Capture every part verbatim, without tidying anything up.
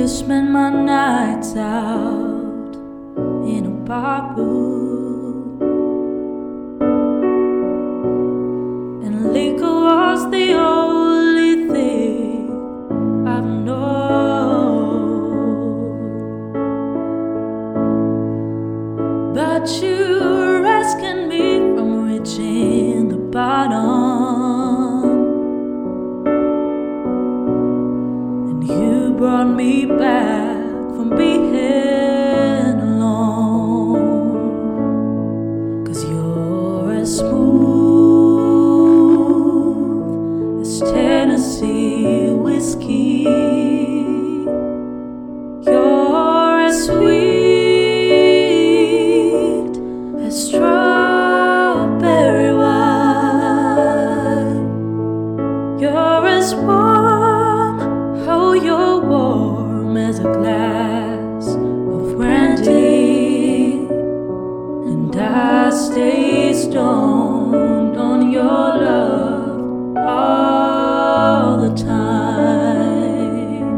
to spend my nights out in a bar booth, and liquor was the only thing I've known. But you were asking me from reaching the bottom, and you brought me back from being alone. 'Cause you're as smooth as Tennessee whiskey, you're as sweet as strawberry wine, you're as warm, oh you're warm as a glass of brandy, and I stay stoned on your love all the time.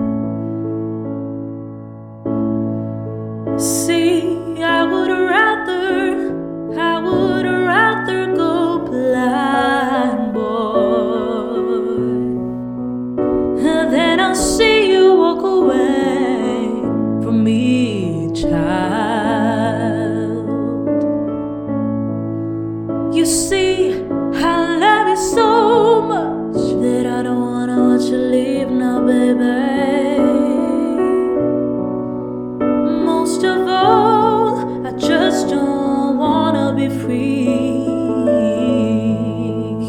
See, I would rather, I would rather go blind, boy, and then I'll see you walk away from me, child. You see, I love you so much that I don't wanna watch you leave now, baby. Most of all, I just don't wanna be free.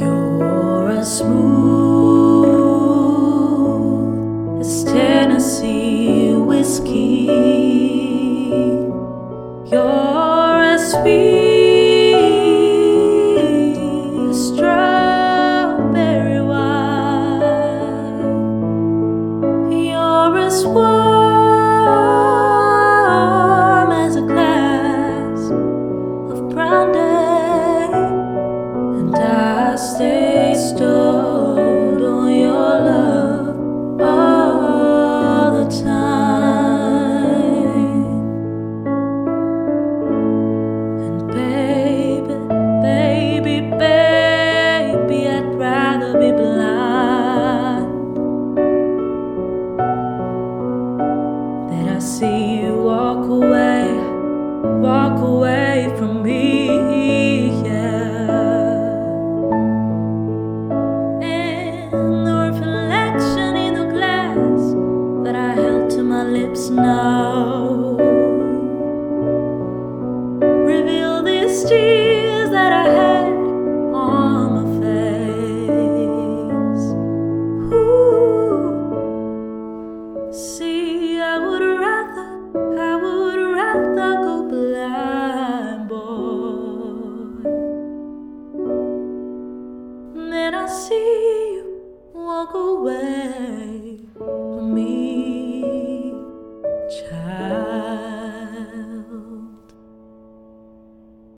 You're as smooth as Tennessee whiskey, you're as sweet as strawberry wine, you're as warm as a glass of brandy, and I stay stoned on your love all the time. And baby, baby, baby, I'd rather be blind than I see you walk away, walk away from me, yeah. And the reflection in the glass that I held to my lips now reveal these tears that I had on my face. Ooh. See, I would rather, I would rather go blind, boy, than I see you walk away from me, child.